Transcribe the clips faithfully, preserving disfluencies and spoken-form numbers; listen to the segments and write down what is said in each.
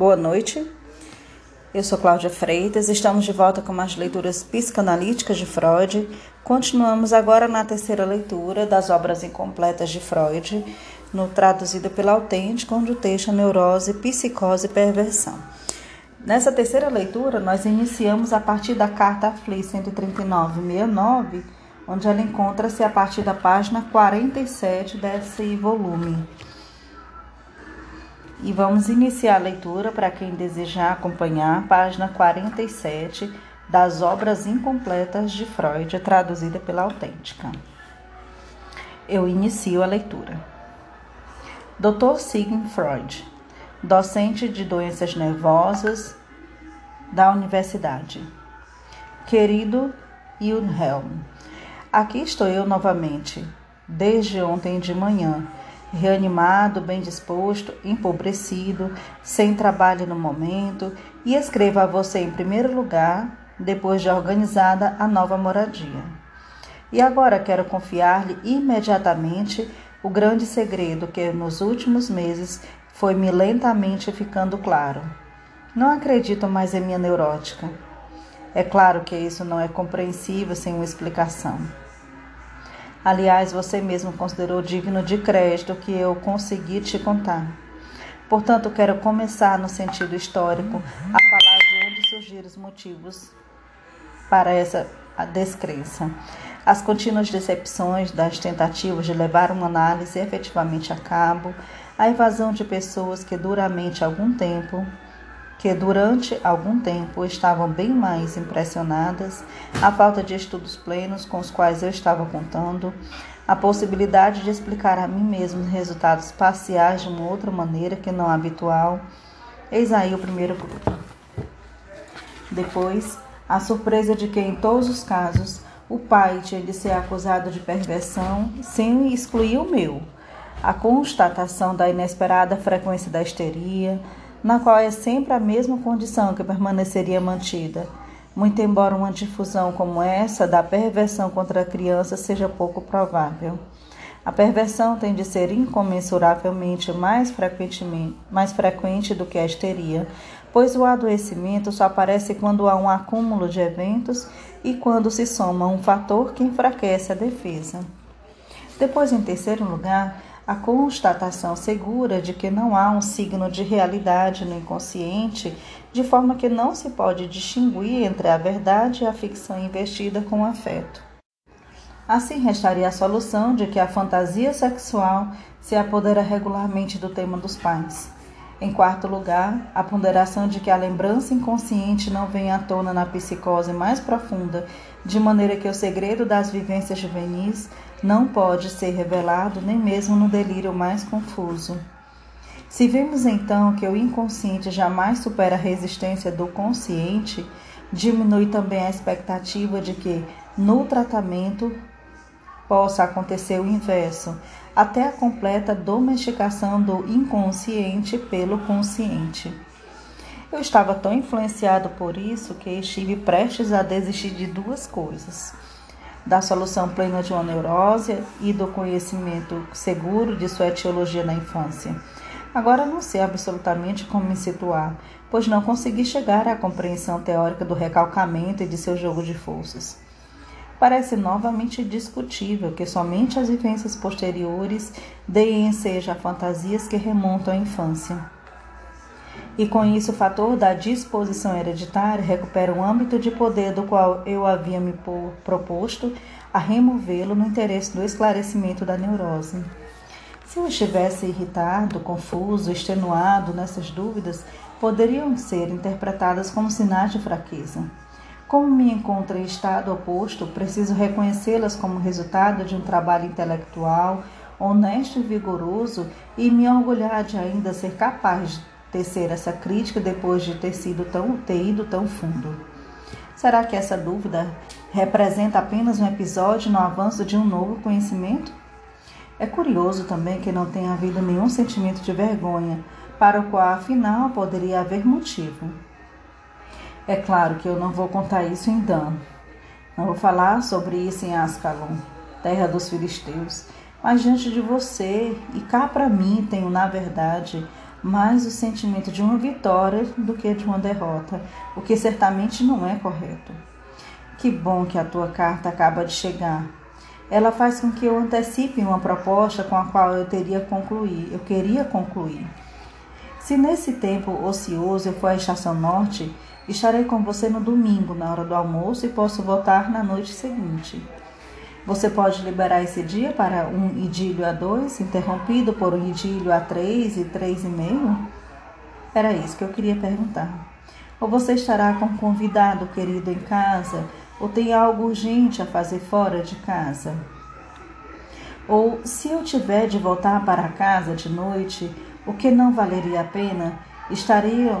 Boa noite, eu sou Cláudia Freitas, estamos de volta com mais leituras psicanalíticas de Freud. Continuamos agora na terceira leitura das obras incompletas de Freud, no traduzido pela Autêntica, onde o texto é Neurose, Psicose e Perversão. Nessa terceira leitura, nós iniciamos a partir da carta a Fliess cento e trinta e nove, sessenta e nove, onde ela encontra-se a partir da página quarenta e sete desse volume. E vamos iniciar a leitura, para quem desejar acompanhar, página quarenta e sete das obras incompletas de Freud, traduzida pela Autêntica. Eu inicio a leitura. doutor Sigmund Freud, docente de doenças nervosas da universidade. Querido Wilhelm Helm, aqui estou eu novamente, desde ontem de manhã, reanimado, bem disposto, empobrecido, sem trabalho no momento, e escrevo a você em primeiro lugar, depois de organizada a nova moradia. E agora quero confiar-lhe imediatamente o grande segredo que nos últimos meses foi-me lentamente ficando claro. Não acredito mais em minha neurótica. É claro que isso não é compreensível sem uma explicação. Aliás, você mesmo considerou digno de crédito que eu consegui te contar. Portanto, quero começar no sentido histórico a falar de onde surgiram os motivos para essa descrença. As contínuas decepções das tentativas de levar uma análise efetivamente a cabo, a evasão de pessoas que duramente algum tempo, que durante algum tempo estavam bem mais impressionadas, a falta de estudos plenos com os quais eu estava contando, a possibilidade de explicar a mim mesmo resultados parciais de uma outra maneira que não habitual. Eis aí o primeiro grupo. Depois, a surpresa de que em todos os casos o pai tinha de ser acusado de perversão, sem excluir o meu. A constatação da inesperada frequência da histeria, na qual é sempre a mesma condição que permaneceria mantida, muito embora uma difusão como essa da perversão contra a criança seja pouco provável. A perversão tem de ser incomensuravelmente mais, frequentemente, mais frequente do que a histeria, pois o adoecimento só aparece quando há um acúmulo de eventos e quando se soma um fator que enfraquece a defesa. Depois, em terceiro lugar, a constatação segura de que não há um signo de realidade no inconsciente, de forma que não se pode distinguir entre a verdade e a ficção investida com afeto. Assim, restaria a solução de que a fantasia sexual se apodera regularmente do tema dos pais. Em quarto lugar, a ponderação de que a lembrança inconsciente não vem à tona na psicose mais profunda, de maneira que o segredo das vivências juvenis não pode ser revelado nem mesmo no delírio mais confuso. Se vemos então que o inconsciente jamais supera a resistência do consciente, diminui também a expectativa de que, no tratamento, possa acontecer o inverso, até a completa domesticação do inconsciente pelo consciente. Eu estava tão influenciado por isso que estive prestes a desistir de duas coisas: da solução plena de uma neurose e do conhecimento seguro de sua etiologia na infância. Agora não sei absolutamente como me situar, pois não consegui chegar à compreensão teórica do recalcamento e de seu jogo de forças. Parece novamente discutível que somente as vivências posteriores deem ensejo a fantasias que remontam à infância. E com isso o fator da disposição hereditária recupera um âmbito de poder do qual eu havia me proposto a removê-lo no interesse do esclarecimento da neurose. Se eu estivesse irritado, confuso, extenuado nessas dúvidas, poderiam ser interpretadas como sinais de fraqueza. Como me encontro em estado oposto, preciso reconhecê-las como resultado de um trabalho intelectual, honesto e vigoroso, e me orgulhar de ainda ser capaz de tecer essa crítica depois de ter, sido tão, ter ido tão fundo. Será que essa dúvida representa apenas um episódio no avanço de um novo conhecimento? É curioso também que não tenha havido nenhum sentimento de vergonha, para o qual, afinal, poderia haver motivo. É claro que eu não vou contar isso em Dan. Não vou falar sobre isso em Ascalon, terra dos filisteus. Mas diante de você, e cá para mim, tenho, na verdade, mais o sentimento de uma vitória do que de uma derrota, o que certamente não é correto. Que bom que a tua carta acaba de chegar. Ela faz com que eu antecipe uma proposta com a qual eu teria concluir, eu queria concluir. Se nesse tempo ocioso eu for à Estação Norte, estarei com você no domingo, na hora do almoço, e posso voltar na noite seguinte. Você pode liberar esse dia para um idílio a dois, interrompido por um idílio a três e três e meio? Era isso que eu queria perguntar. Ou você estará com um convidado querido em casa, ou tem algo urgente a fazer fora de casa? Ou, se eu tiver de voltar para casa de noite, o que não valeria a pena, estaria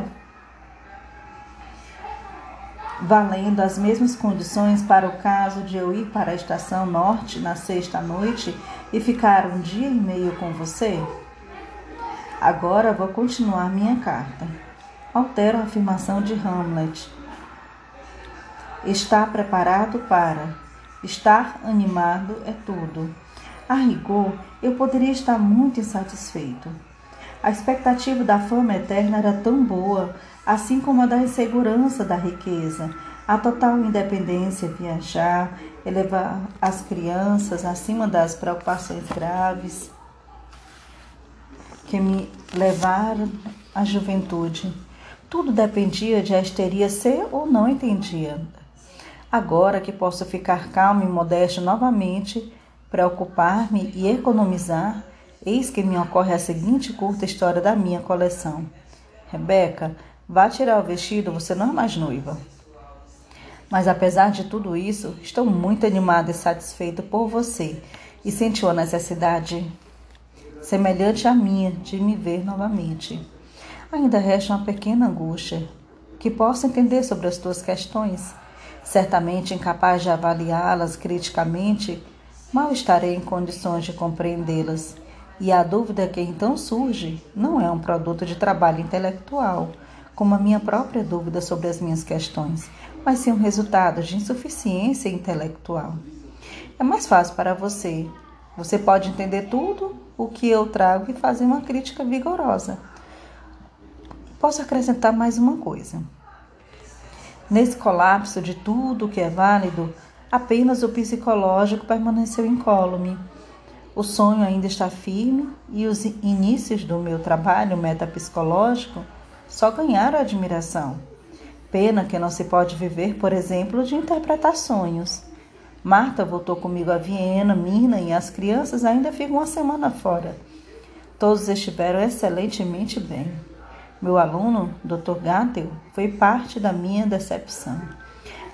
valendo as mesmas condições para o caso de eu ir para a Estação Norte na sexta-noite e ficar um dia e meio com você? Agora vou continuar minha carta. Altero a afirmação de Hamlet. Está preparado para. Estar animado é tudo. A rigor, eu poderia estar muito insatisfeito. A expectativa da fama eterna era tão boa, assim como a da insegurança da riqueza, a total independência, viajar, elevar as crianças acima das preocupações graves que me levaram à juventude. Tudo dependia de a histeria ser ou não entendida. Agora que posso ficar calmo e modesto novamente, preocupar-me e economizar, eis que me ocorre a seguinte curta história da minha coleção. Rebeca, vá tirar o vestido, você não é mais noiva. Mas apesar de tudo isso, estou muito animada e satisfeita por você e senti uma necessidade semelhante à minha de me ver novamente. Ainda resta uma pequena angústia, que posso entender sobre as tuas questões. Certamente incapaz de avaliá-las criticamente, mal estarei em condições de compreendê-las. E a dúvida que então surge não é um produto de trabalho intelectual, como a minha própria dúvida sobre as minhas questões, mas sim um resultado de insuficiência intelectual. É mais fácil para você. Você pode entender tudo o que eu trago e fazer uma crítica vigorosa. Posso acrescentar mais uma coisa. Nesse colapso de tudo o que é válido, apenas o psicológico permaneceu incólume. O sonho ainda está firme e os inícios do meu trabalho metapsicológico só ganharam admiração. Pena que não se pode viver, por exemplo, de interpretar sonhos. Marta voltou comigo a Viena, Mina e as crianças ainda ficam uma semana fora. Todos estiveram excelentemente bem. Meu aluno, doutor Gatel, foi parte da minha decepção.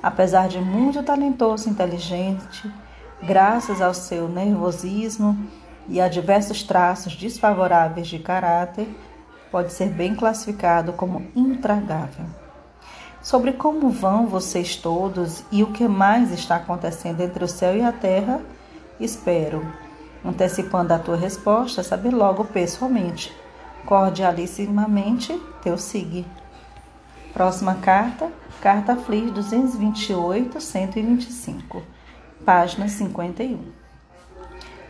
Apesar de muito talentoso e inteligente, graças ao seu nervosismo e a diversos traços desfavoráveis de caráter, pode ser bem classificado como intragável. Sobre como vão vocês todos e o que mais está acontecendo entre o céu e a terra, espero, antecipando a tua resposta, saber logo pessoalmente. Cordialissimamente, teu Sig. Próxima carta, carta Fliess duzentos e vinte e oito, cento e vinte e cinco, página cinquenta e um.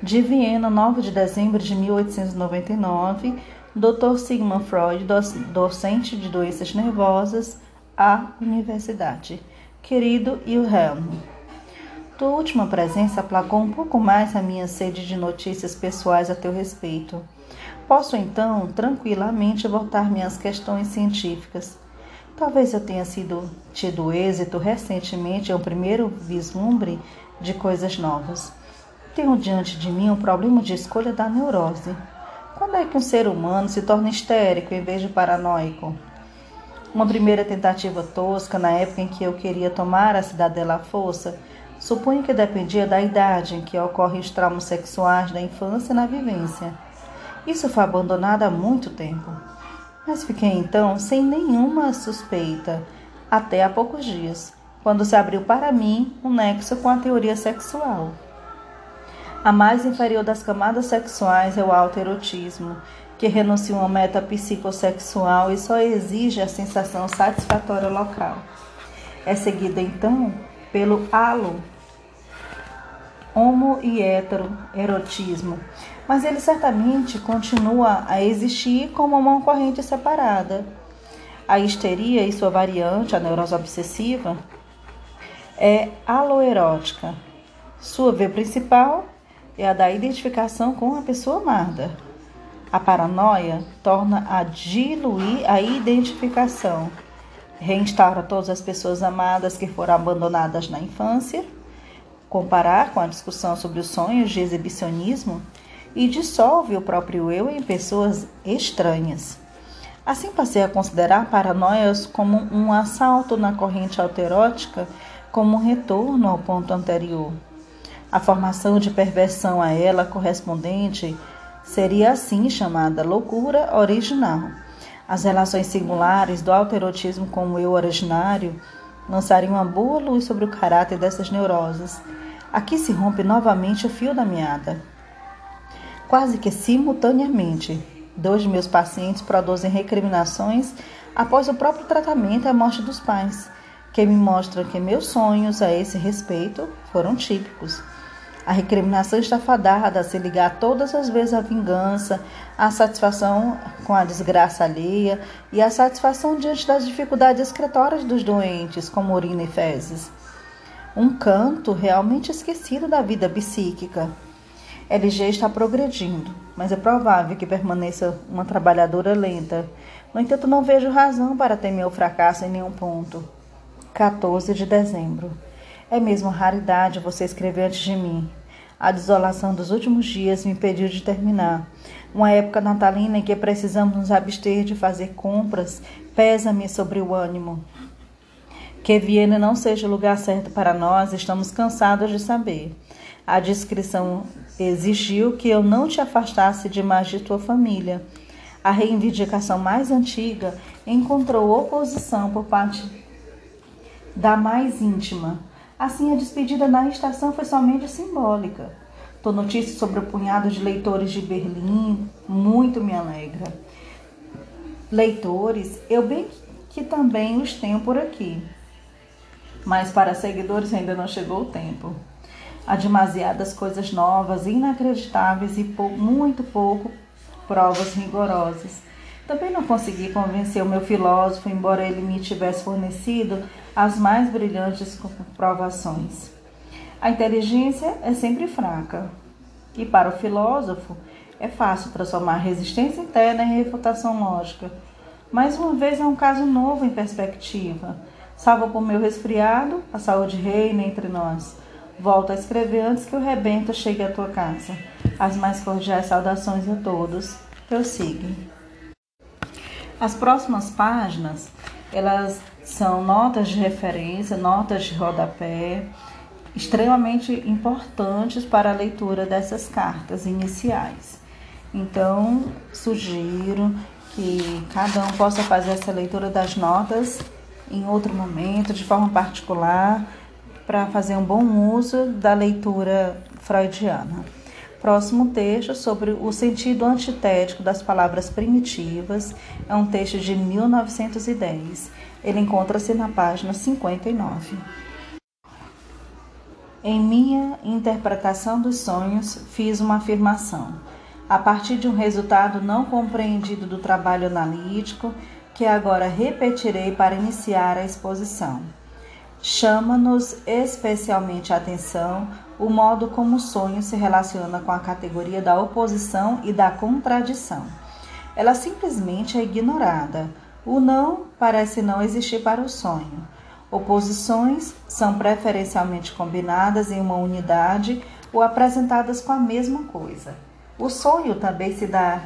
De Viena, nove de dezembro de mil oitocentos e noventa e nove, doutor Sigmund Freud, docente de doenças nervosas à Universidade. Querido Wilhelm, tua última presença aplacou um pouco mais a minha sede de notícias pessoais a teu respeito. Posso, então, tranquilamente voltar-me às questões científicas. Talvez eu tenha sido tido êxito recentemente ao primeiro vislumbre de coisas novas. Tenho diante de mim um problema de escolha da neurose. Quando é que um ser humano se torna histérico em vez de paranoico? Uma primeira tentativa tosca, na época em que eu queria tomar a cidadela à força, suponho que dependia da idade em que ocorrem os traumas sexuais da infância e na vivência. Isso foi abandonado há muito tempo. Mas fiquei, então, sem nenhuma suspeita, até há poucos dias, quando se abriu para mim um nexo com a teoria sexual. A mais inferior das camadas sexuais é o autoerotismo, que renuncia a uma meta psicossexual e só exige a sensação satisfatória local. É seguida, então, pelo halo homo e heteroerotismo, mas ele certamente continua a existir como uma corrente separada. A histeria e sua variante, a neurose obsessiva, é aloerótica. Sua veia principal é a da identificação com a pessoa amada. A paranoia torna a diluir a identificação, reinstaura todas as pessoas amadas que foram abandonadas na infância, comparar com a discussão sobre os sonhos de exibicionismo e dissolve o próprio eu em pessoas estranhas. Assim passei a considerar paranoias como um assalto na corrente alterótica, como um retorno ao ponto anterior. A formação de perversão a ela correspondente seria assim chamada loucura original. As relações singulares do alterotismo com o eu originário lançariam uma boa luz sobre o caráter dessas neuroses. Aqui se rompe novamente o fio da meada. Quase que simultaneamente, dois de meus pacientes produzem recriminações após o próprio tratamento e a morte dos pais, que me mostram que meus sonhos a esse respeito foram típicos. A recriminação está fadada a se ligar todas as vezes à vingança, à satisfação com a desgraça alheia e à satisfação diante das dificuldades excretórias dos doentes, como urina e fezes. Um canto realmente esquecido da vida psíquica. L G está progredindo, mas é provável que permaneça uma trabalhadora lenta. No entanto, não vejo razão para temer o fracasso em nenhum ponto. quatorze de dezembro. É mesmo raridade você escrever antes de mim. A desolação dos últimos dias me impediu de terminar. Uma época natalina em que precisamos nos abster de fazer compras pesa-me sobre o ânimo. Que Viena não seja o lugar certo para nós, estamos cansados de saber. A discrição exigiu que eu não te afastasse demais de tua família. A reivindicação mais antiga encontrou oposição por parte da mais íntima. Assim, a despedida na estação foi somente simbólica. Tua notícia sobre o punhado de leitores de Berlim muito me alegra. Leitores, eu bem que também os tenho por aqui. Mas para seguidores ainda não chegou o tempo. Há demasiadas coisas novas, inacreditáveis e pou, muito pouco provas rigorosas. Também não consegui convencer o meu filósofo, embora ele me tivesse fornecido as mais brilhantes comprovações. A inteligência é sempre fraca, e para o filósofo é fácil transformar resistência interna em refutação lógica. Mais uma vez é um caso novo em perspectiva. Salvo por meu resfriado, a saúde reina entre nós. Volto a escrever antes que o rebento chegue à tua casa. As mais cordiais saudações a todos. Eu sigo. As próximas páginas, elas são notas de referência, notas de rodapé, extremamente importantes para a leitura dessas cartas iniciais. Então, sugiro que cada um possa fazer essa leitura das notas em outro momento, de forma particular, para fazer um bom uso da leitura freudiana. Próximo texto sobre o sentido antitético das palavras primitivas. É um texto de mil novecentos e dez. Ele encontra-se na página cinquenta e nove. Em minha interpretação dos sonhos, fiz uma afirmação. A partir de um resultado não compreendido do trabalho analítico, que agora repetirei para iniciar a exposição. Chama-nos especialmente a atenção o modo como o sonho se relaciona com a categoria da oposição e da contradição. Ela simplesmente é ignorada. O não parece não existir para o sonho. Oposições são preferencialmente combinadas em uma unidade ou apresentadas com a mesma coisa. O sonho também se dá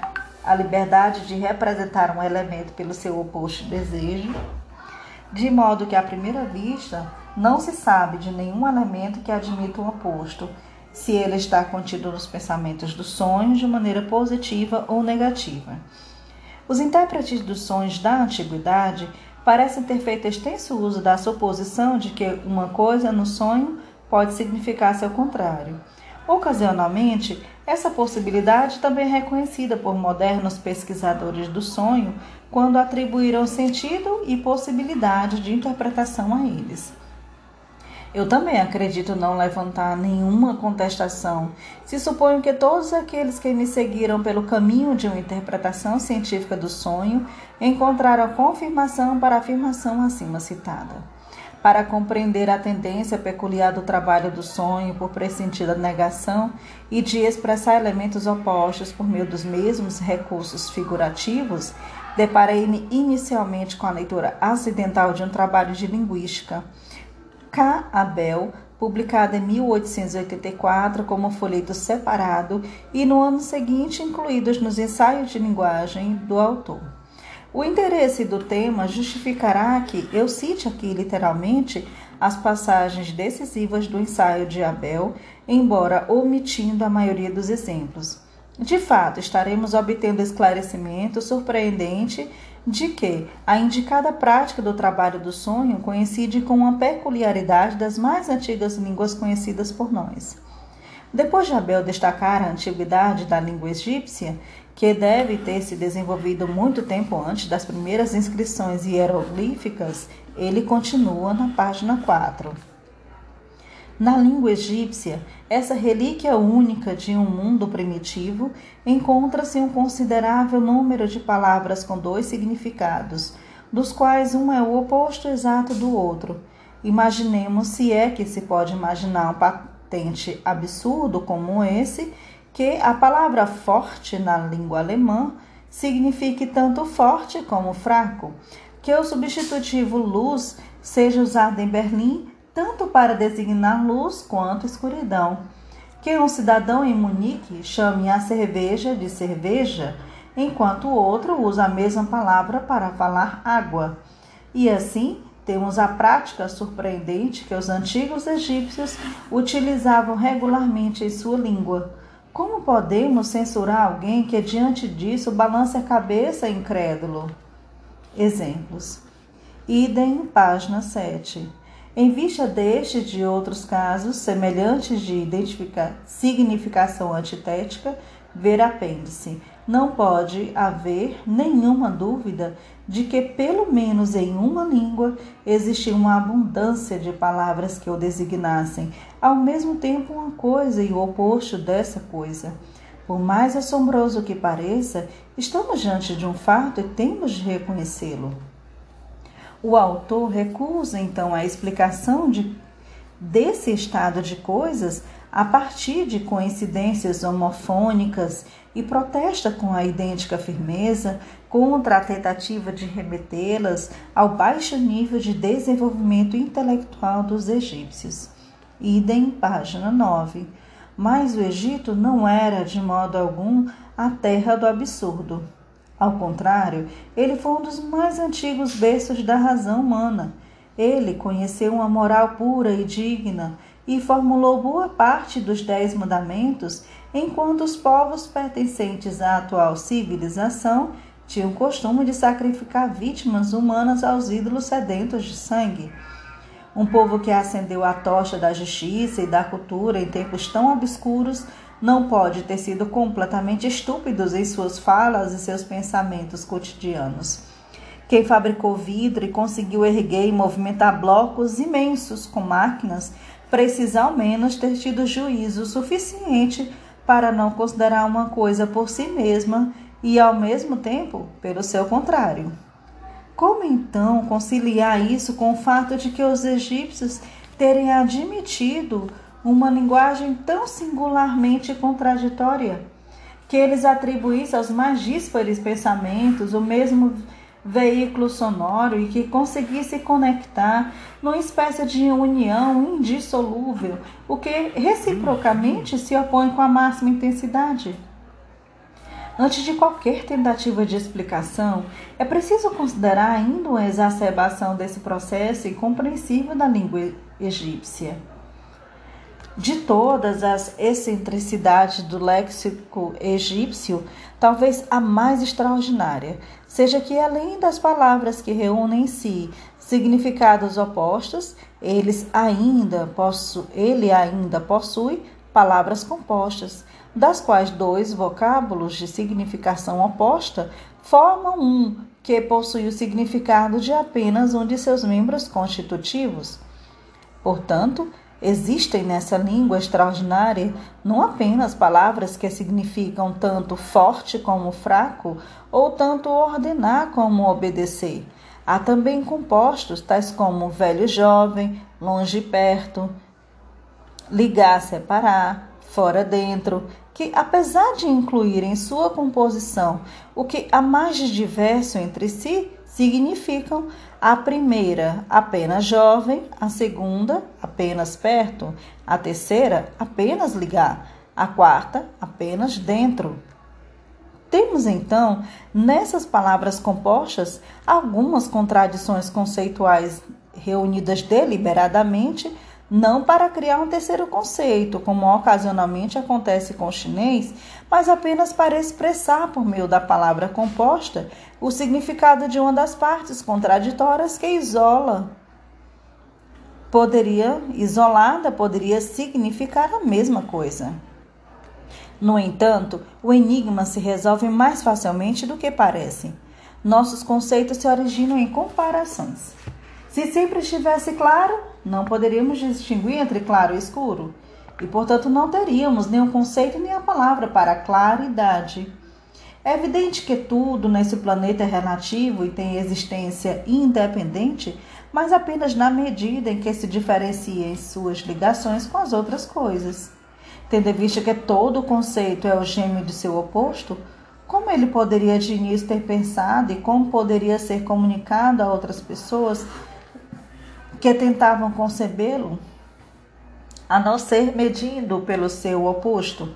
a liberdade de representar um elemento pelo seu oposto desejo, de modo que, à primeira vista, não se sabe de nenhum elemento que admita o oposto, se ele está contido nos pensamentos dos sonhos de maneira positiva ou negativa. Os intérpretes dos sonhos da antiguidade parecem ter feito extenso uso da suposição de que uma coisa no sonho pode significar seu contrário. Ocasionalmente, essa possibilidade também é reconhecida por modernos pesquisadores do sonho quando atribuíram sentido e possibilidade de interpretação a eles. Eu também acredito não levantar nenhuma contestação. Se suponho que todos aqueles que me seguiram pelo caminho de uma interpretação científica do sonho encontraram a confirmação para a afirmação acima citada. Para compreender a tendência peculiar do trabalho do sonho por pressentir a negação e de expressar elementos opostos por meio dos mesmos recursos figurativos, deparei-me inicialmente com a leitura acidental de um trabalho de linguística, K. Abel, publicada em mil oitocentos e oitenta e quatro como folheto separado e no ano seguinte incluídos nos ensaios de linguagem do autor. O interesse do tema justificará que eu cite aqui literalmente as passagens decisivas do ensaio de Abel, embora omitindo a maioria dos exemplos. De fato, estaremos obtendo esclarecimento surpreendente de que a indicada prática do trabalho do sonho coincide com uma peculiaridade das mais antigas línguas conhecidas por nós. Depois de Abel destacar a antiguidade da língua egípcia, que deve ter se desenvolvido muito tempo antes das primeiras inscrições hieroglíficas, ele continua na página quatro. Na língua egípcia, essa relíquia única de um mundo primitivo, encontra-se um considerável número de palavras com dois significados, dos quais um é o oposto exato do outro. Imaginemos, se é que se pode imaginar um patente absurdo como esse, que a palavra forte na língua alemã signifique tanto forte como fraco, que o substitutivo luz seja usado em Berlim tanto para designar luz quanto escuridão, que um cidadão em Munique chame a cerveja de cerveja, enquanto o outro usa a mesma palavra para falar água. E assim temos a prática surpreendente que os antigos egípcios utilizavam regularmente em sua língua. Como podemos censurar alguém que diante disso balance a cabeça incrédulo? Exemplos. Idem, página sete. Em vista deste e de outros casos semelhantes de identificar significação antitética, ver apêndice. Não pode haver nenhuma dúvida de que, pelo menos em uma língua, existia uma abundância de palavras que o designassem, ao mesmo tempo, uma coisa e o oposto dessa coisa. Por mais assombroso que pareça, estamos diante de um fato e temos de reconhecê-lo. O autor recusa, então, a explicação de, desse estado de coisas a partir de coincidências homofônicas e protesta com a idêntica firmeza contra a tentativa de remetê-las ao baixo nível de desenvolvimento intelectual dos egípcios. Idem, página nove. Mas o Egito não era, de modo algum, a terra do absurdo. Ao contrário, ele foi um dos mais antigos berços da razão humana. Ele conheceu uma moral pura e digna e formulou boa parte dos dez mandamentos, enquanto os povos pertencentes à atual civilização tinham o costume de sacrificar vítimas humanas aos ídolos sedentos de sangue. Um povo que acendeu a tocha da justiça e da cultura em tempos tão obscuros não pode ter sido completamente estúpidos em suas falas e seus pensamentos cotidianos. Quem fabricou vidro e conseguiu erguer e movimentar blocos imensos com máquinas, precisa ao menos ter tido juízo suficiente para não considerar uma coisa por si mesma e, ao mesmo tempo, pelo seu contrário. Como, então, conciliar isso com o fato de que os egípcios terem admitido uma linguagem tão singularmente contraditória, que eles atribuíssem aos mais díspares pensamentos o mesmo veículo sonoro e que conseguisse conectar numa espécie de união indissolúvel, o que reciprocamente se opõe com a máxima intensidade? Antes de qualquer tentativa de explicação, é preciso considerar ainda uma exacerbação desse processo incompreensível da língua egípcia. De todas as excentricidades do léxico egípcio, talvez a mais extraordinária seja que, além das palavras que reúnem em si significados opostos, eles ainda possu- ele ainda possui palavras compostas, das quais dois vocábulos de significação oposta formam um que possui o significado de apenas um de seus membros constitutivos. Portanto, existem nessa língua extraordinária não apenas palavras que significam tanto forte como fraco ou tanto ordenar como obedecer. Há também compostos tais como velho e jovem, longe e perto, ligar, separar, fora, dentro, que apesar de incluir em sua composição o que há mais de diverso entre si, significam a primeira apenas jovem, a segunda apenas perto, a terceira apenas ligar, a quarta apenas dentro. Temos então nessas palavras compostas algumas contradições conceituais reunidas deliberadamente, não para criar um terceiro conceito, como ocasionalmente acontece com o chinês, mas apenas para expressar por meio da palavra composta o significado de uma das partes contraditórias que isola. Poderia, isolada, poderia significar a mesma coisa. No entanto, o enigma se resolve mais facilmente do que parece. Nossos conceitos se originam em comparações. Se sempre estivesse claro, não poderíamos distinguir entre claro e escuro, e, portanto, não teríamos nem o conceito nem a palavra para claridade. É evidente que tudo nesse planeta é relativo e tem existência independente, mas apenas na medida em que se diferencia em suas ligações com as outras coisas. Tendo em vista que todo conceito é o gêmeo de seu oposto, como ele poderia de início ter pensado e como poderia ser comunicado a outras pessoas que tentavam concebê-lo, a não ser medindo pelo seu oposto?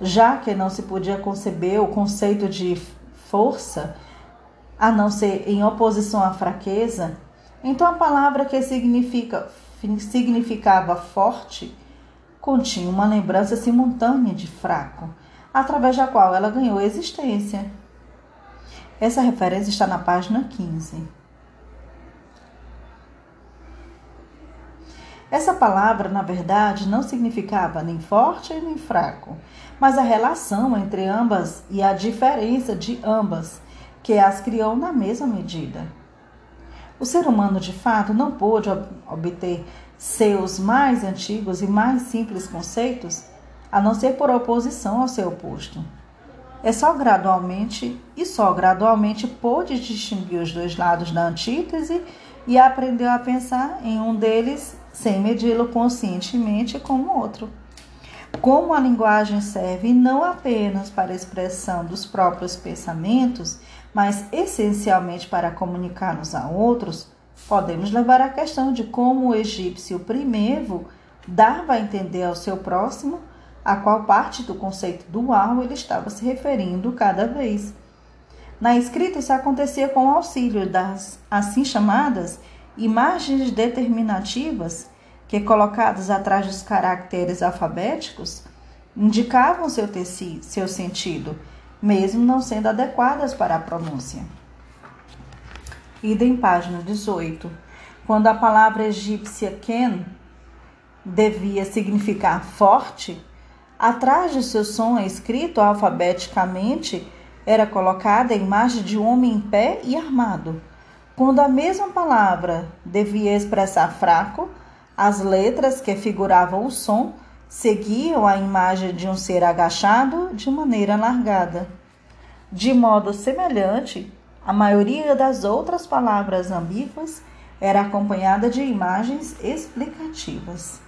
Já que não se podia conceber o conceito de força, a não ser em oposição à fraqueza, então a palavra que significa, significava forte continha uma lembrança simultânea de fraco, através da qual ela ganhou existência. Essa referência está na página quinze. Essa palavra, na verdade, não significava nem forte nem fraco, mas a relação entre ambas e a diferença de ambas, que as criou na mesma medida. O ser humano, de fato, não pôde obter seus mais antigos e mais simples conceitos, a não ser por oposição ao seu oposto. É só gradualmente e só gradualmente pôde distinguir os dois lados da antítese e aprendeu a pensar em um deles sem medi-lo conscientemente com o outro. Como a linguagem serve não apenas para a expressão dos próprios pensamentos, mas essencialmente para comunicar-nos a outros, podemos levar à questão de como o egípcio primevo dava a entender ao seu próximo a qual parte do conceito dual ele estava se referindo cada vez. Na escrita, isso acontecia com o auxílio das assim chamadas imagens determinativas que, colocadas atrás dos caracteres alfabéticos, indicavam seu, tecido, seu sentido, mesmo não sendo adequadas para a pronúncia. Ida em página dezoito. Quando a palavra egípcia ken devia significar forte, atrás de seu som escrito alfabeticamente, era colocada a imagem de um homem em pé e armado. Quando a mesma palavra devia expressar fraco, as letras que figuravam o som seguiam a imagem de um ser agachado de maneira largada. De modo semelhante, a maioria das outras palavras ambíguas era acompanhada de imagens explicativas.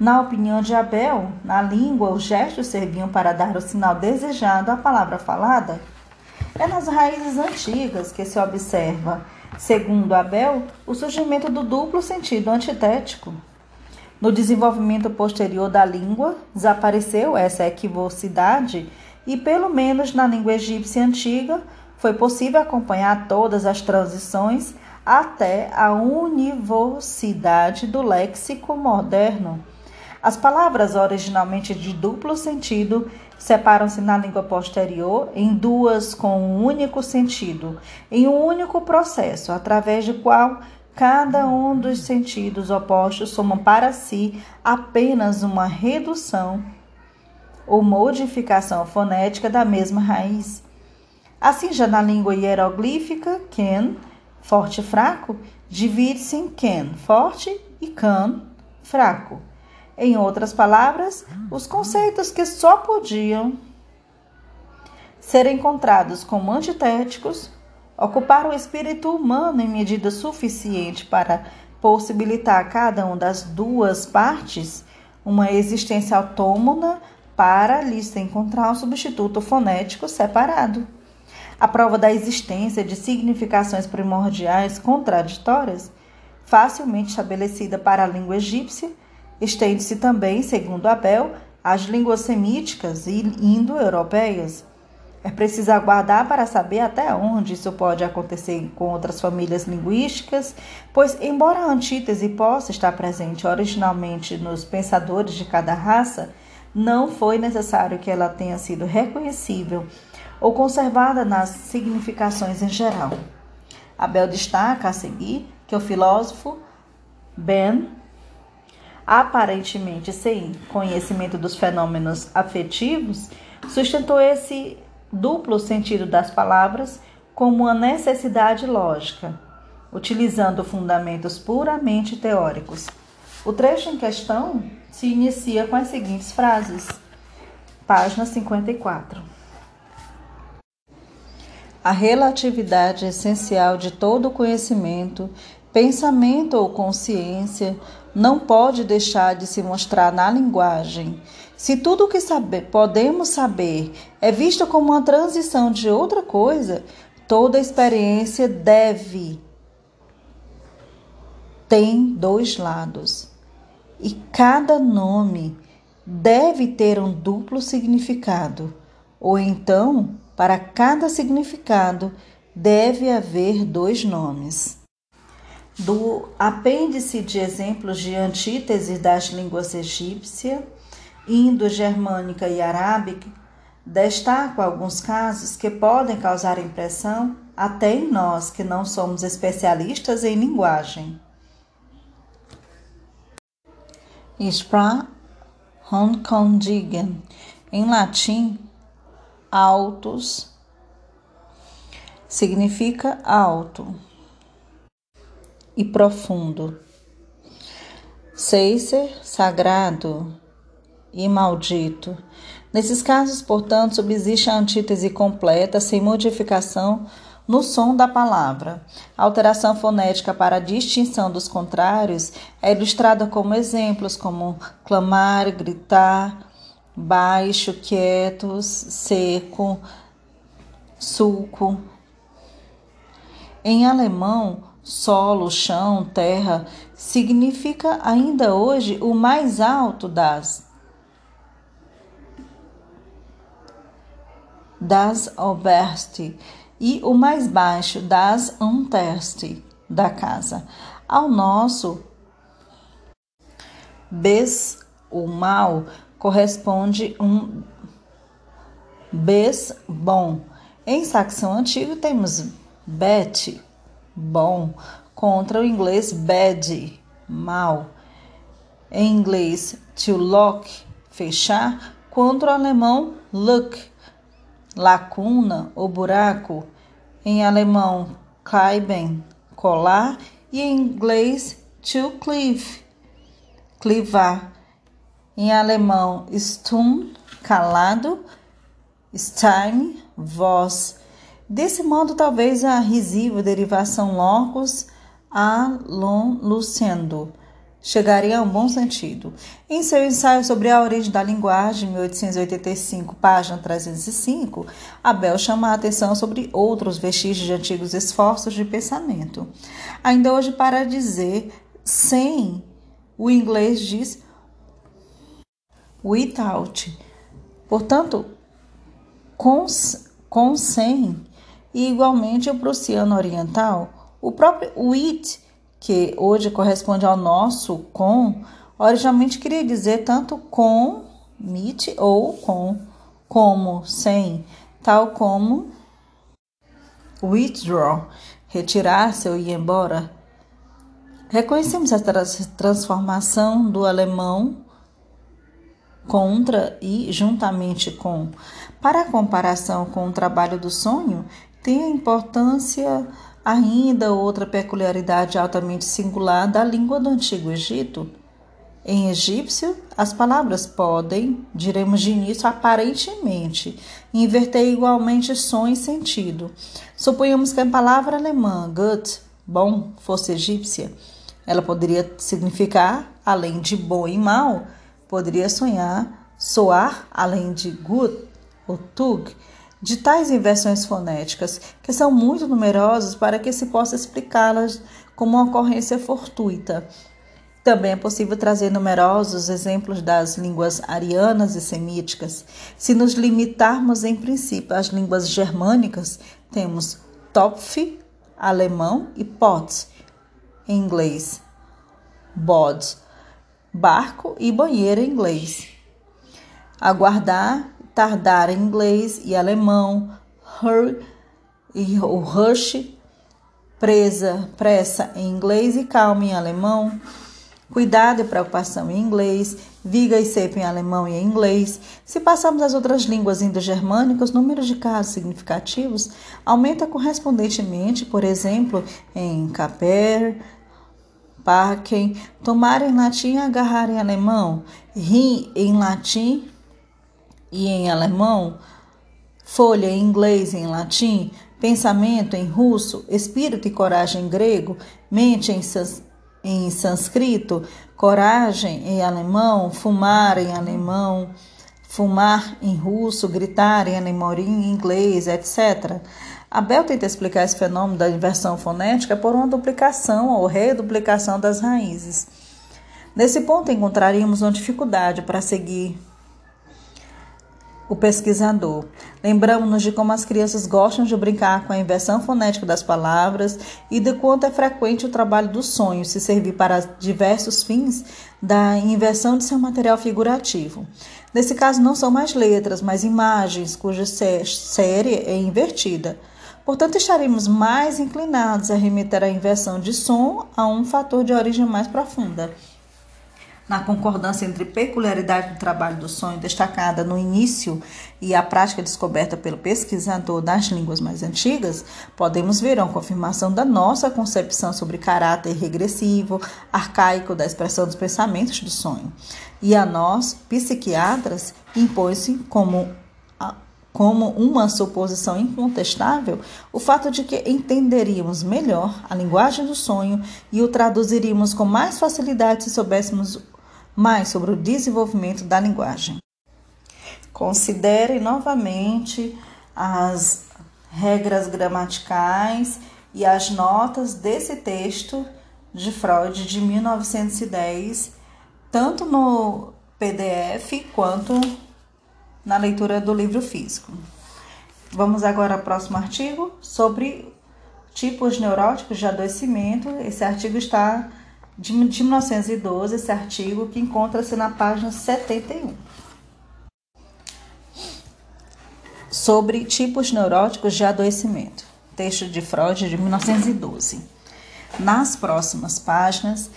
Na opinião de Abel, na língua, os gestos serviam para dar o sinal desejado à palavra falada. É nas raízes antigas que se observa, segundo Abel, o surgimento do duplo sentido antitético. No desenvolvimento posterior da língua, desapareceu essa equivocidade e, pelo menos na língua egípcia antiga, foi possível acompanhar todas as transições até a univocidade do léxico moderno. As palavras originalmente de duplo sentido separam-se na língua posterior em duas com um único sentido, em um único processo, através do qual cada um dos sentidos opostos soma para si apenas uma redução ou modificação fonética da mesma raiz. Assim, já na língua hieroglífica, ken, forte e fraco, divide-se em ken, forte e can, fraco. Em outras palavras, os conceitos que só podiam ser encontrados como antitéticos ocuparam o espírito humano em medida suficiente para possibilitar a cada uma das duas partes uma existência autônoma para lhes encontrar um substituto fonético separado. A prova da existência de significações primordiais contraditórias, facilmente estabelecida para a língua egípcia, estende-se também, segundo Abel, às línguas semíticas e indo-europeias. É preciso aguardar para saber até onde isso pode acontecer com outras famílias linguísticas, pois, embora a antítese possa estar presente originalmente nos pensadores de cada raça, não foi necessário que ela tenha sido reconhecível ou conservada nas significações em geral. Abel destaca a seguir que o filósofo Ben, aparentemente sem conhecimento dos fenômenos afetivos, sustentou esse duplo sentido das palavras como uma necessidade lógica, utilizando fundamentos puramente teóricos. O trecho em questão se inicia com as seguintes frases. Página cinquenta e quatro. A relatividade essencial de todo conhecimento, pensamento ou consciência não pode deixar de se mostrar na linguagem. Se tudo o que sabe, podemos saber é visto como uma transição de outra coisa, toda experiência deve, tem dois lados. E cada nome deve ter um duplo significado, ou então, para cada significado, deve haver dois nomes. Do apêndice de exemplos de antíteses das línguas egípcia, indo-germânica e arábica, destaco alguns casos que podem causar impressão até em nós que não somos especialistas em linguagem. Sprachunkundigen, em latim, altus, significa alto e profundo. Seiser, sagrado e maldito. Nesses casos, portanto, subsiste a antítese completa, sem modificação, no som da palavra. A alteração fonética para a distinção dos contrários é ilustrada como exemplos, como clamar, gritar, baixo, quietos, seco, sulco. Em alemão, solo, chão, terra, significa ainda hoje o mais alto das, das Oberste, e o mais baixo das unterste, da casa. Ao nosso bes, o mal, corresponde um bes, bom. Em saxão antigo temos bet, bom, contra o inglês bad, mal. Em inglês to lock, fechar, contra o alemão look, lacuna ou buraco. Em alemão, kleiben, colar, e em inglês, to cleave, clivar. Em alemão, stumm, calado, stein, voz. Desse modo, talvez a risível derivação locus, alonlucendo, chegaria a um bom sentido. Em seu ensaio sobre a origem da linguagem, mil oitocentos e oitenta e cinco, página trezentos e cinco, Abel chama a atenção sobre outros vestígios de antigos esforços de pensamento. Ainda hoje, para dizer sem, o inglês diz without. Portanto, com, com sem, e igualmente o prussiano oriental, o próprio with, que hoje corresponde ao nosso com, originalmente queria dizer tanto com, mit ou com, como, sem, tal como withdraw, retirar-se ou ir embora. Reconhecemos essa transformação do alemão contra e juntamente com. Para a comparação com o trabalho do sonho, tem a importância ainda outra peculiaridade altamente singular da língua do Antigo Egito. Em egípcio, as palavras podem, diremos de início, aparentemente, inverter igualmente som e sentido. Suponhamos que a palavra alemã, gut, bom, fosse egípcia. Ela poderia significar, além de bom e mal, poderia sonhar, soar, além de gut ou tug, de tais inversões fonéticas, que são muito numerosas para que se possa explicá-las como uma ocorrência fortuita. Também é possível trazer numerosos exemplos das línguas arianas e semíticas. Se nos limitarmos, em princípio, às línguas germânicas, temos Topf, alemão, e Pot, em inglês, Bod, barco e banheiro, em inglês, aguardar, tardar, em inglês e alemão, hurry, e o rush, presa, pressa, em inglês e calma, em alemão, cuidado e preocupação em inglês, viga e cepa em alemão e em inglês. Se passarmos às outras línguas indo-germânicas, o número de casos significativos aumenta correspondentemente, por exemplo, em caper, parken, tomar em latim e agarrar em alemão, rir em latim e em alemão, folha em inglês e em latim, pensamento em russo, espírito e coragem em grego, mente em sânscrito, em sânscrito, coragem em alemão, fumar em alemão, fumar em russo, gritar em alemão, em inglês, etcétera. Abel tenta explicar esse fenômeno da inversão fonética por uma duplicação ou reduplicação das raízes. Nesse ponto encontraríamos uma dificuldade para seguir o pesquisador. Lembramos-nos de como as crianças gostam de brincar com a inversão fonética das palavras e de quanto é frequente o trabalho do sonho se servir para diversos fins da inversão de seu material figurativo. Nesse caso, não são mais letras, mas imagens, cuja série é invertida. Portanto, estaremos mais inclinados a remeter a inversão de som a um fator de origem mais profunda. Na concordância entre peculiaridade do trabalho do sonho destacada no início e a prática descoberta pelo pesquisador das línguas mais antigas, podemos ver uma confirmação da nossa concepção sobre caráter regressivo, arcaico da expressão dos pensamentos do sonho. E a nós, psiquiatras, impôs-se como, como uma suposição incontestável o fato de que entenderíamos melhor a linguagem do sonho e o traduziríamos com mais facilidade se soubéssemos mais sobre o desenvolvimento da linguagem. Considere novamente as regras gramaticais e as notas desse texto de Freud de mil novecentos e dez, tanto no P D F quanto na leitura do livro físico. Vamos agora ao próximo artigo sobre tipos neuróticos de adoecimento. Esse artigo está de mil novecentos e doze, esse artigo que encontra-se na página setenta e um. Sobre tipos neuróticos de adoecimento. Texto de Freud de mil novecentos e doze. Nas próximas páginas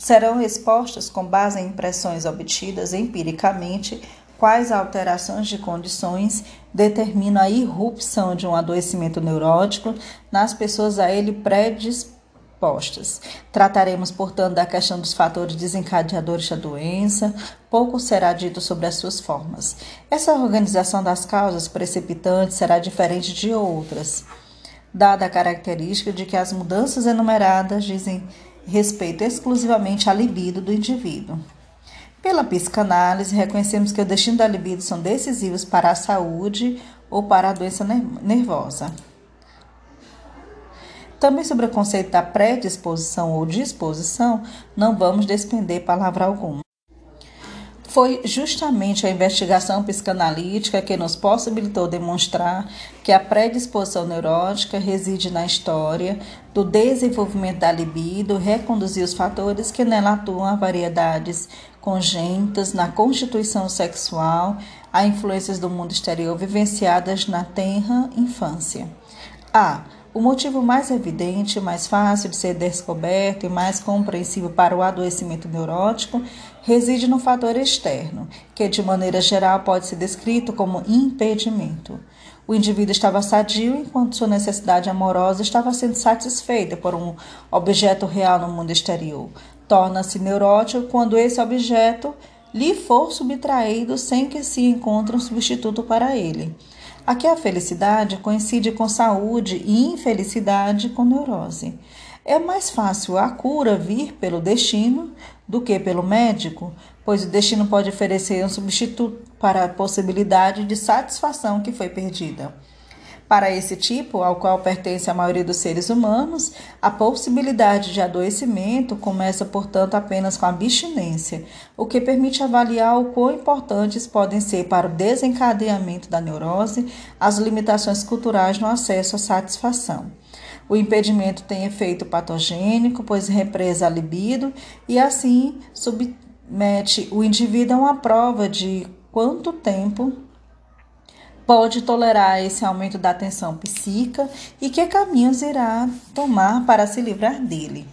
serão expostas, com base em impressões obtidas empiricamente, quais alterações de condições determinam a irrupção de um adoecimento neurótico nas pessoas a ele predispostas. Trataremos, portanto, da questão dos fatores desencadeadores da doença. Pouco será dito sobre as suas formas. Essa organização das causas precipitantes será diferente de outras, dada a característica de que as mudanças enumeradas dizem respeito exclusivamente à libido do indivíduo. Pela psicanálise, reconhecemos que o destino da libido são decisivos para a saúde ou para a doença nervosa. Também sobre o conceito da predisposição ou disposição, não vamos despender palavra alguma. Foi justamente a investigação psicanalítica que nos possibilitou demonstrar que a predisposição neurótica reside na história do desenvolvimento da libido, reconduzir os fatores que nela atuam a variedades congênitas na constituição sexual, a influências do mundo exterior vivenciadas na tenra infância. A. O motivo mais evidente, mais fácil de ser descoberto e mais compreensível para o adoecimento neurótico reside no fator externo, que de maneira geral pode ser descrito como impedimento. O O indivíduo estava sadio enquanto sua necessidade amorosa estava sendo satisfeita por um objeto real no mundo exterior. Torna-se neurótico quando esse objeto lhe for subtraído sem que se encontre um substituto para ele. Aqui a felicidade coincide com saúde e infelicidade com neurose. É mais fácil a cura vir pelo destino do que pelo médico, pois o destino pode oferecer um substituto para a possibilidade de satisfação que foi perdida. Para esse tipo, ao qual pertence a maioria dos seres humanos, a possibilidade de adoecimento começa, portanto, apenas com a abstinência, o que permite avaliar o quão importantes podem ser para o desencadeamento da neurose as limitações culturais no acesso à satisfação. O impedimento tem efeito patogênico, pois represa a libido e, assim, submete o indivíduo a uma prova de quanto tempo pode tolerar esse aumento da tensão psíquica e que caminhos irá tomar para se livrar dele.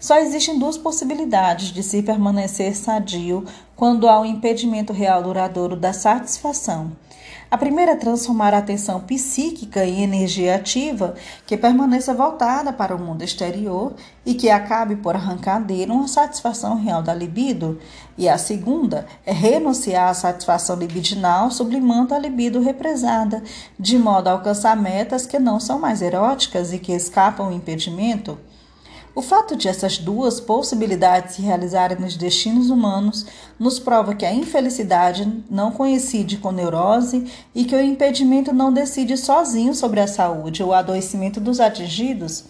Só existem duas possibilidades de se permanecer sadio quando há um impedimento real duradouro da satisfação. A primeira é transformar a atenção psíquica em energia ativa que permaneça voltada para o mundo exterior e que acabe por arrancar dele uma satisfação real da libido. E a segunda é renunciar à satisfação libidinal, sublimando a libido represada, de modo a alcançar metas que não são mais eróticas e que escapam ao impedimento. O fato de essas duas possibilidades se realizarem nos destinos humanos nos prova que a infelicidade não coincide com neurose e que o impedimento não decide sozinho sobre a saúde ou o adoecimento dos atingidos.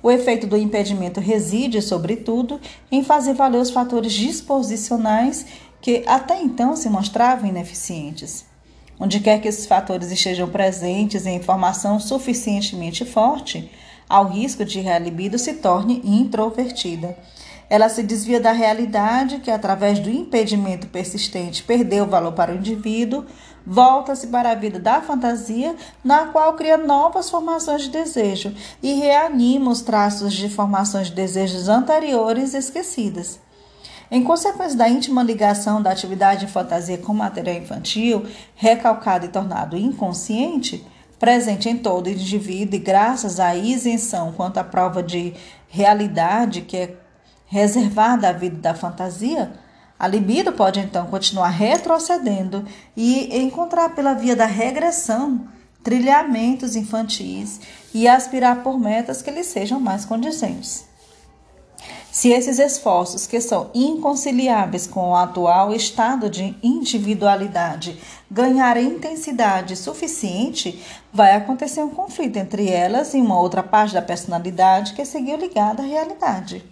O efeito do impedimento reside, sobretudo, em fazer valer os fatores disposicionais que até então se mostravam ineficientes. Onde quer que esses fatores estejam presentes em formação suficientemente forte, ao risco de que a libido se torne introvertida. Ela se desvia da realidade que, através do impedimento persistente, perdeu o valor para o indivíduo, volta-se para a vida da fantasia, na qual cria novas formações de desejo e reanima os traços de formações de desejos anteriores esquecidas. Em consequência da íntima ligação da atividade de fantasia com material infantil, recalcado e tornado inconsciente, presente em todo indivíduo e graças à isenção quanto à prova de realidade que é reservada à vida da fantasia, a libido pode então continuar retrocedendo e encontrar pela via da regressão trilhamentos infantis e aspirar por metas que lhe sejam mais condizentes. Se esses esforços, que são inconciliáveis com o atual estado de individualidade, ganharem intensidade suficiente, vai acontecer um conflito entre elas e uma outra parte da personalidade que seguiu ligada à realidade.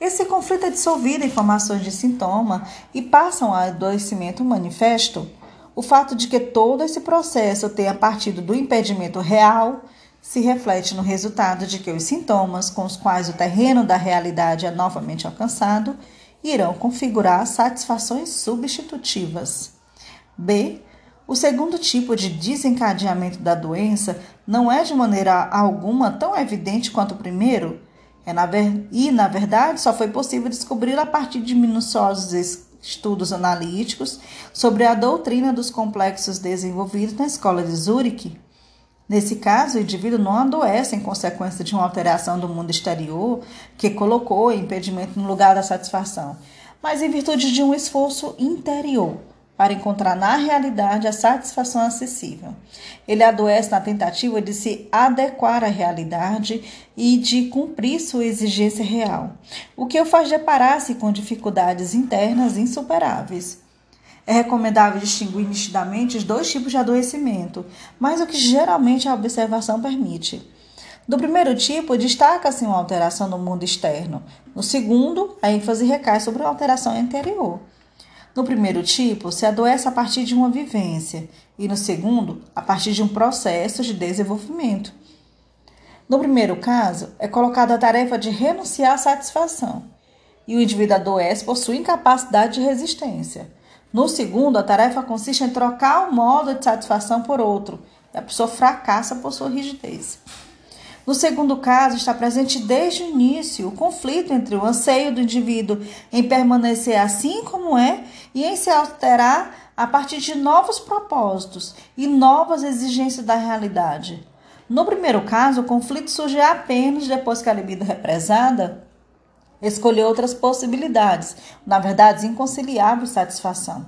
Esse conflito é dissolvido em formações de sintoma e passa ao adoecimento manifesto. O fato de que todo esse processo tenha partido do impedimento real se reflete no resultado de que os sintomas com os quais o terreno da realidade é novamente alcançado irão configurar satisfações substitutivas. B. O segundo tipo de desencadeamento da doença não é de maneira alguma tão evidente quanto o primeiro, é na ver... e, na verdade, só foi possível descobri-lo a partir de minuciosos estudos analíticos sobre a doutrina dos complexos desenvolvidos na escola de Zurique. Nesse caso, o indivíduo não adoece em consequência de uma alteração do mundo exterior que colocou o impedimento no lugar da satisfação, mas em virtude de um esforço interior para encontrar na realidade a satisfação acessível. Ele adoece na tentativa de se adequar à realidade e de cumprir sua exigência real, o que o faz deparar-se com dificuldades internas insuperáveis. É recomendável distinguir nitidamente os dois tipos de adoecimento, mas o que geralmente a observação permite. Do primeiro tipo, destaca-se uma alteração no mundo externo. No segundo, a ênfase recai sobre uma alteração interior. No primeiro tipo, se adoece a partir de uma vivência, e no segundo, a partir de um processo de desenvolvimento. No primeiro caso, é colocada a tarefa de renunciar à satisfação, e o indivíduo adoece por sua incapacidade de resistência. No segundo, a tarefa consiste em trocar o modo de satisfação por outro, e a pessoa fracassa por sua rigidez. No segundo caso, está presente desde o início o conflito entre o anseio do indivíduo em permanecer assim como é e em se alterar a partir de novos propósitos e novas exigências da realidade. No primeiro caso, o conflito surge apenas depois que a libido represada escolheu outras possibilidades, na verdade, inconciliável satisfação.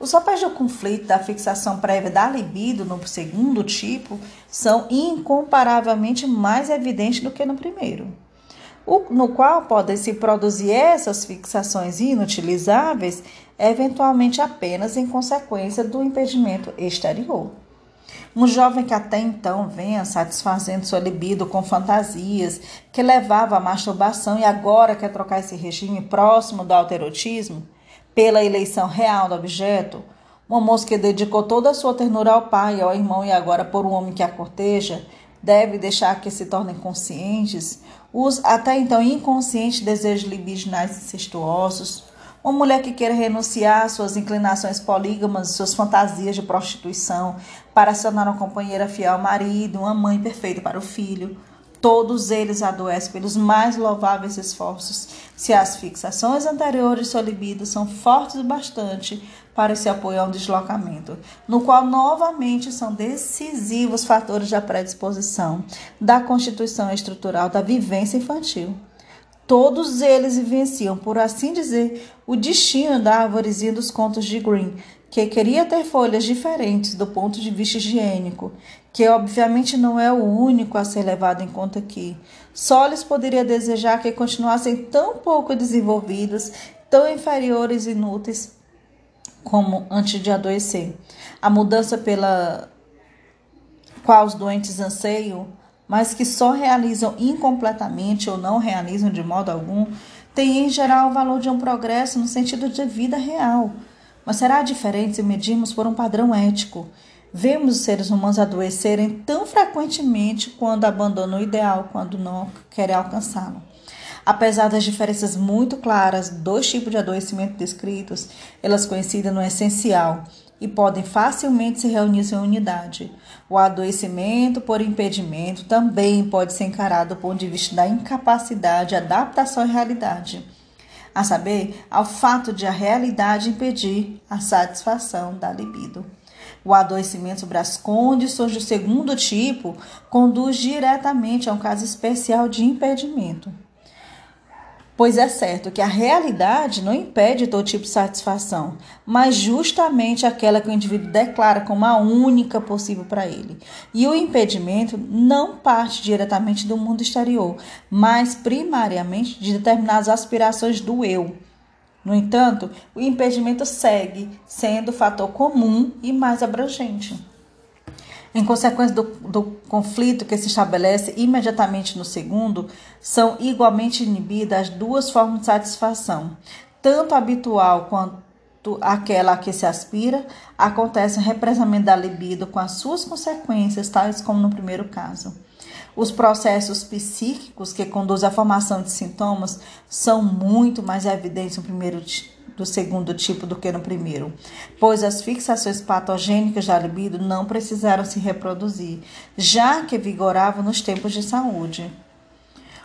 Os papéis do conflito da fixação prévia da libido no segundo tipo são incomparavelmente mais evidentes do que no primeiro, no qual podem se produzir essas fixações inutilizáveis, eventualmente apenas em consequência do impedimento exterior. Um jovem que até então vinha satisfazendo sua libido com fantasias, que levava à masturbação e agora quer trocar esse regime próximo do alterotismo pela eleição real do objeto, uma moça que dedicou toda a sua ternura ao pai, ao irmão e agora por um homem que a corteja, deve deixar que se tornem conscientes os até então inconscientes desejos libidinais incestuosos. Uma mulher que queira renunciar às suas inclinações polígamas, às suas fantasias de prostituição, para se tornar uma companheira fiel ao marido, uma mãe perfeita para o filho. Todos eles adoecem pelos mais louváveis esforços, se as fixações anteriores de sua libido são fortes o bastante para se apoiar um deslocamento, no qual novamente são decisivos fatores da predisposição, da constituição estrutural, da vivência infantil. Todos eles vivenciam, por assim dizer, o destino da arvorezinha dos contos de Grimm, que queria ter folhas diferentes do ponto de vista higiênico, que obviamente não é o único a ser levado em conta aqui. Só lhes poderia desejar que continuassem tão pouco desenvolvidos, tão inferiores e inúteis como antes de adoecer. A mudança pela qual os doentes anseiam, mas que só realizam incompletamente ou não realizam de modo algum, tem em geral o valor de um progresso no sentido de vida real. Mas será diferente se medirmos por um padrão ético. Vemos os seres humanos adoecerem tão frequentemente quando abandonam o ideal, quando não querem alcançá-lo. Apesar das diferenças muito claras, dois tipos de adoecimento descritos, elas coincidem no essencial e podem facilmente se reunir em unidade. O adoecimento por impedimento também pode ser encarado do ponto de vista da incapacidade de adaptação à realidade, a saber, ao fato de a realidade impedir a satisfação da libido. O adoecimento sobre as condições do segundo tipo conduz diretamente a um caso especial de impedimento, pois é certo que a realidade não impede todo tipo de satisfação, mas justamente aquela que o indivíduo declara como a única possível para ele. E o impedimento não parte diretamente do mundo exterior, mas primariamente de determinadas aspirações do eu. No entanto, o impedimento segue sendo fator comum e mais abrangente. Em consequência do, do conflito que se estabelece imediatamente no segundo, são igualmente inibidas as duas formas de satisfação. Tanto a habitual quanto aquela a que se aspira, acontece o represamento da libido com as suas consequências, tais como no primeiro caso. Os processos psíquicos que conduzem à formação de sintomas são muito mais evidentes no primeiro tipo. do segundo tipo do que no primeiro, pois as fixações patogênicas da libido não precisaram se reproduzir, já que vigoravam nos tempos de saúde.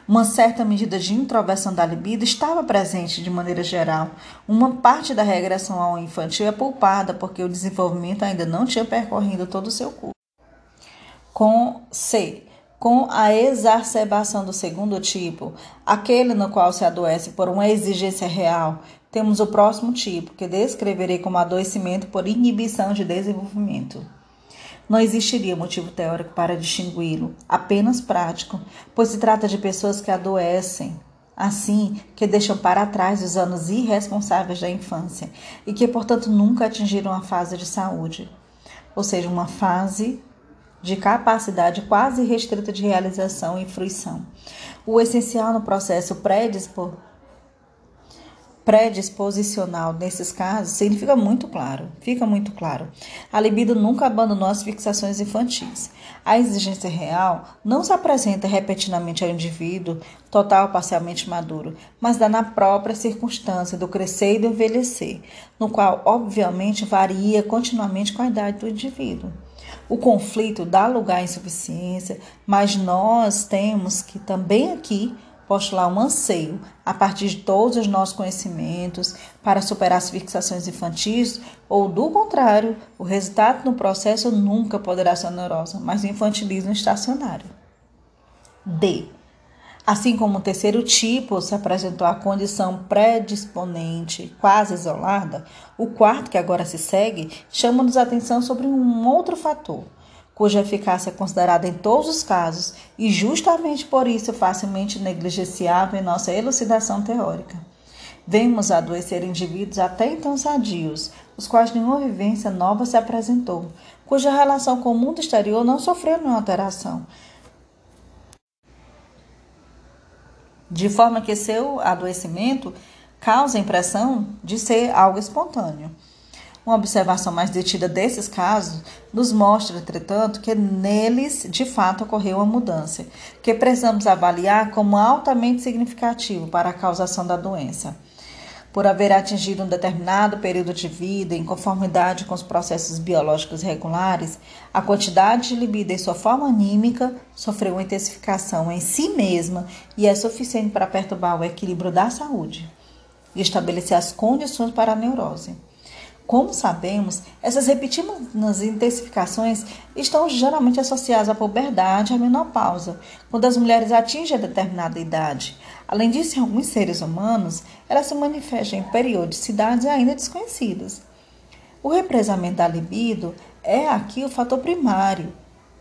Uma certa medida de introversão da libido estava presente de maneira geral. Uma parte da regressão ao infantil é poupada porque o desenvolvimento ainda não tinha percorrido todo o seu curso. Com C. Com a exacerbação do segundo tipo, aquele no qual se adoece por uma exigência real, temos o próximo tipo, que descreverei como adoecimento por inibição de desenvolvimento. Não existiria motivo teórico para distingui-lo, apenas prático, pois se trata de pessoas que adoecem, assim que deixam para trás os anos irresponsáveis da infância e que, portanto, nunca atingiram a fase de saúde, ou seja, uma fase de capacidade quase restrita de realização e fruição. O essencial no processo predispor predisposicional nesses casos significa muito claro, fica muito claro. A libido nunca abandonou as fixações infantis. A exigência real não se apresenta repetidamente ao indivíduo total ou parcialmente maduro, mas dá na própria circunstância do crescer e do envelhecer, no qual obviamente varia continuamente com a idade do indivíduo. O conflito dá lugar à insuficiência, mas nós temos que também aqui postular um anseio, a partir de todos os nossos conhecimentos, para superar as fixações infantis, ou, do contrário, o resultado no processo nunca poderá ser neurose, mas o infantilismo estacionário. D. Assim como o terceiro tipo se apresentou a condição predisponente, quase isolada, o quarto, que agora se segue, chama-nos a atenção sobre um outro fator, cuja eficácia é considerada em todos os casos e justamente por isso facilmente negligenciável em nossa elucidação teórica. Vemos adoecer indivíduos até então sadios, os quais nenhuma vivência nova se apresentou, cuja relação com o mundo exterior não sofreu nenhuma alteração, de forma que seu adoecimento causa a impressão de ser algo espontâneo. Uma observação mais detida desses casos nos mostra, entretanto, que neles de fato ocorreu uma mudança, que precisamos avaliar como altamente significativo para a causação da doença. Por haver atingido um determinado período de vida em conformidade com os processos biológicos regulares, a quantidade de libido em sua forma anímica sofreu uma intensificação em si mesma e é suficiente para perturbar o equilíbrio da saúde e estabelecer as condições para a neurose. Como sabemos, essas repetidas intensificações estão geralmente associadas à puberdade e à menopausa, quando as mulheres atingem a determinada idade. Além disso, em alguns seres humanos, elas se manifestam em periodicidades ainda desconhecidas. O represamento da libido é aqui o fator primário.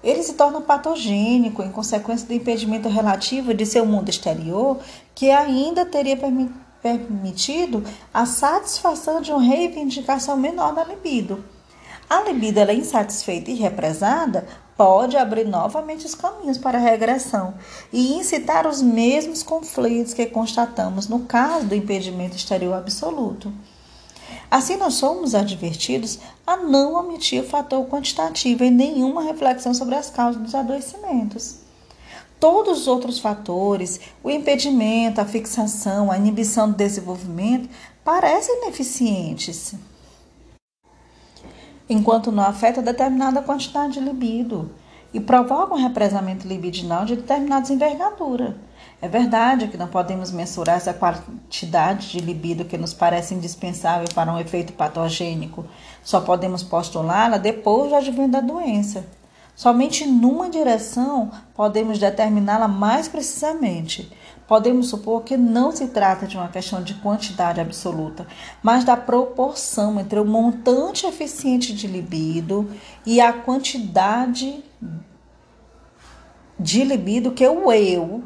Ele se torna patogênico em consequência do impedimento relativo de seu mundo exterior, que ainda teria permitido permitido a satisfação de uma reivindicação menor da libido. A libido, ela insatisfeita e represada, pode abrir novamente os caminhos para a regressão e incitar os mesmos conflitos que constatamos no caso do impedimento exterior absoluto. Assim, nós somos advertidos a não omitir o fator quantitativo em nenhuma reflexão sobre as causas dos adoecimentos. Todos os outros fatores, o impedimento, a fixação, a inibição do desenvolvimento, parecem ineficientes, enquanto não afeta determinada quantidade de libido e provocam um represamento libidinal de determinada envergadura. É verdade que não podemos mensurar essa quantidade de libido que nos parece indispensável para um efeito patogênico. Só podemos postulá-la depois do advento da doença. Somente numa direção podemos determiná-la mais precisamente. Podemos supor que não se trata de uma questão de quantidade absoluta, mas da proporção entre o montante eficiente de libido e a quantidade de libido que o eu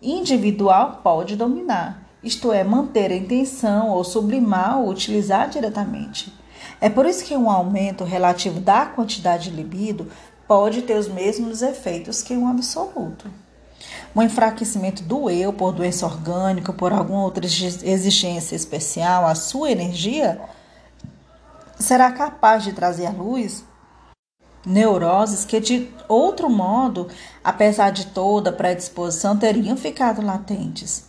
individual pode dominar, isto é, manter a intenção ou sublimar ou utilizar diretamente. É por isso que um aumento relativo da quantidade de libido pode ter os mesmos efeitos que um absoluto. Um enfraquecimento do eu por doença orgânica, por alguma outra exigência especial, a sua energia será capaz de trazer à luz neuroses que, de outro modo, apesar de toda a predisposição, teriam ficado latentes.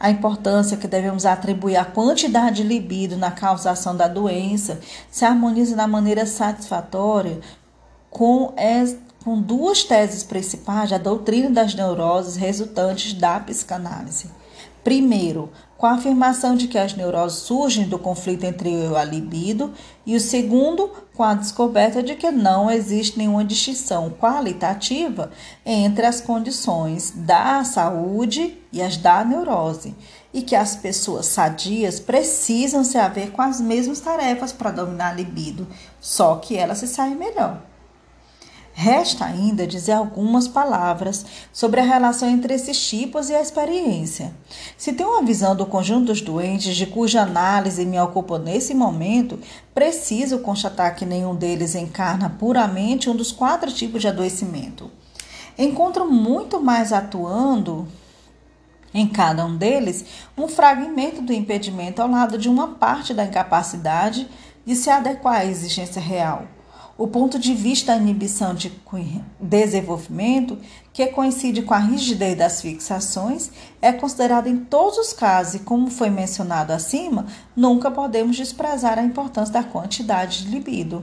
A importância que devemos atribuir à quantidade de libido na causação da doença se harmoniza da maneira satisfatória com, es, com duas teses principais da doutrina das neuroses resultantes da psicanálise. Primeiro, com a afirmação de que as neuroses surgem do conflito entre eu e a libido, e o segundo, com a descoberta de que não existe nenhuma distinção qualitativa entre as condições da saúde e as da neurose, e que as pessoas sadias precisam se haver com as mesmas tarefas para dominar a libido, só que elas se saem melhor. Resta ainda dizer algumas palavras sobre a relação entre esses tipos e a experiência. Se tem uma visão do conjunto dos doentes de cuja análise me ocupo nesse momento, preciso constatar que nenhum deles encarna puramente um dos quatro tipos de adoecimento. Encontro muito mais atuando em cada um deles um fragmento do impedimento ao lado de uma parte da incapacidade de se adequar à exigência real. O ponto de vista da inibição de desenvolvimento, que coincide com a rigidez das fixações, é considerado em todos os casos e, como foi mencionado acima, nunca podemos desprezar a importância da quantidade de libido.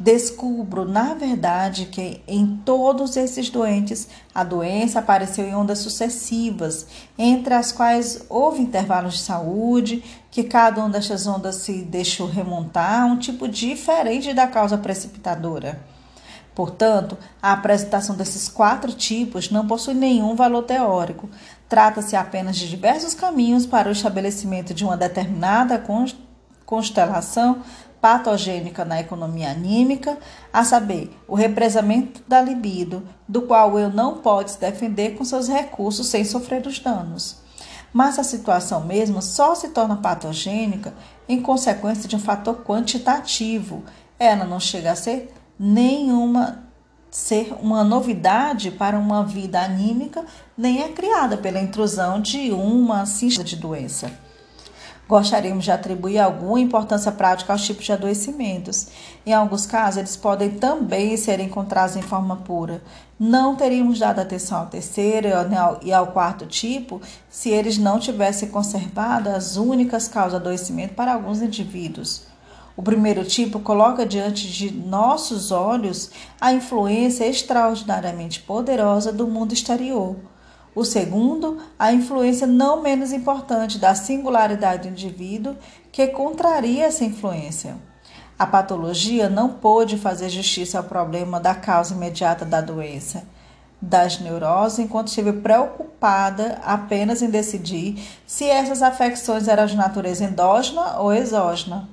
Descubro, na verdade, que em todos esses doentes a doença apareceu em ondas sucessivas, entre as quais houve intervalos de saúde, que cada uma destas ondas se deixou remontar a um tipo diferente da causa precipitadora. Portanto, a apresentação desses quatro tipos não possui nenhum valor teórico. Trata-se apenas de diversos caminhos para o estabelecimento de uma determinada constelação patogênica na economia anímica, a saber, o represamento da libido, do qual o eu não pode se defender com seus recursos sem sofrer os danos. Mas a situação mesmo só se torna patogênica em consequência de um fator quantitativo. Ela não chega a ser nenhuma ser uma novidade para uma vida anímica, nem é criada pela intrusão de uma síndrome de doença. Gostaríamos de atribuir alguma importância prática aos tipos de adoecimentos. Em alguns casos, eles podem também ser encontrados em forma pura. Não teríamos dado atenção ao terceiro e ao quarto tipo se eles não tivessem conservado as únicas causas de adoecimento para alguns indivíduos. O primeiro tipo coloca diante de nossos olhos a influência extraordinariamente poderosa do mundo exterior. O segundo, a influência não menos importante da singularidade do indivíduo, que contraria essa influência. A patologia não pôde fazer justiça ao problema da causa imediata da doença, das neuroses, enquanto esteve preocupada apenas em decidir se essas afecções eram de natureza endógena ou exógena.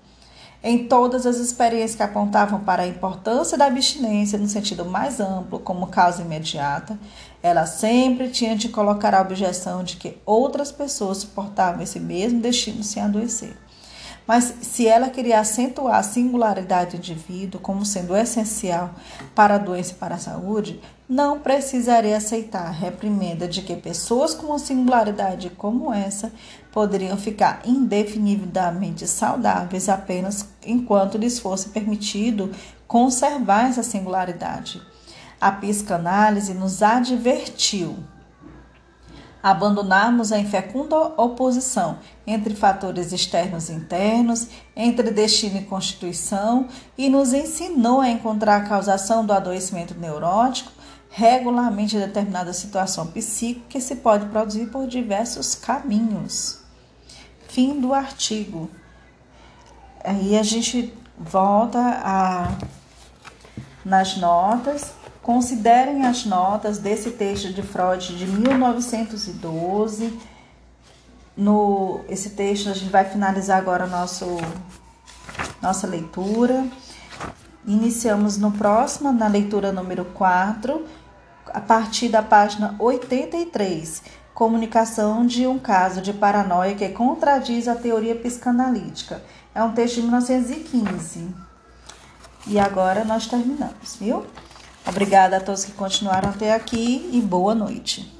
Em todas as experiências que apontavam para a importância da abstinência no sentido mais amplo, como causa imediata, ela sempre tinha de colocar a objeção de que outras pessoas suportavam esse mesmo destino sem adoecer. Mas se ela queria acentuar a singularidade do indivíduo como sendo essencial para a doença e para a saúde, não precisaria aceitar a reprimenda de que pessoas com uma singularidade como essa poderiam ficar indefinidamente saudáveis apenas enquanto lhes fosse permitido conservar essa singularidade. A psicanálise nos advertiu abandonarmos a infecunda oposição entre fatores externos e internos, entre destino e constituição, e nos ensinou a encontrar a causação do adoecimento neurótico, regularmente determinada situação psíquica que se pode produzir por diversos caminhos. Fim do artigo. Aí a gente volta a, nas notas. Considerem as notas desse texto de Freud de mil novecentos e doze. No, esse texto a gente vai finalizar agora a nosso, nossa leitura. Iniciamos no próximo, na leitura número quatro, a partir da página oitenta e três, comunicação de um caso de paranoia que contradiz a teoria psicanalítica. É um texto de mil novecentos e quinze. E agora nós terminamos, viu? Obrigada a todos que continuaram até aqui e boa noite.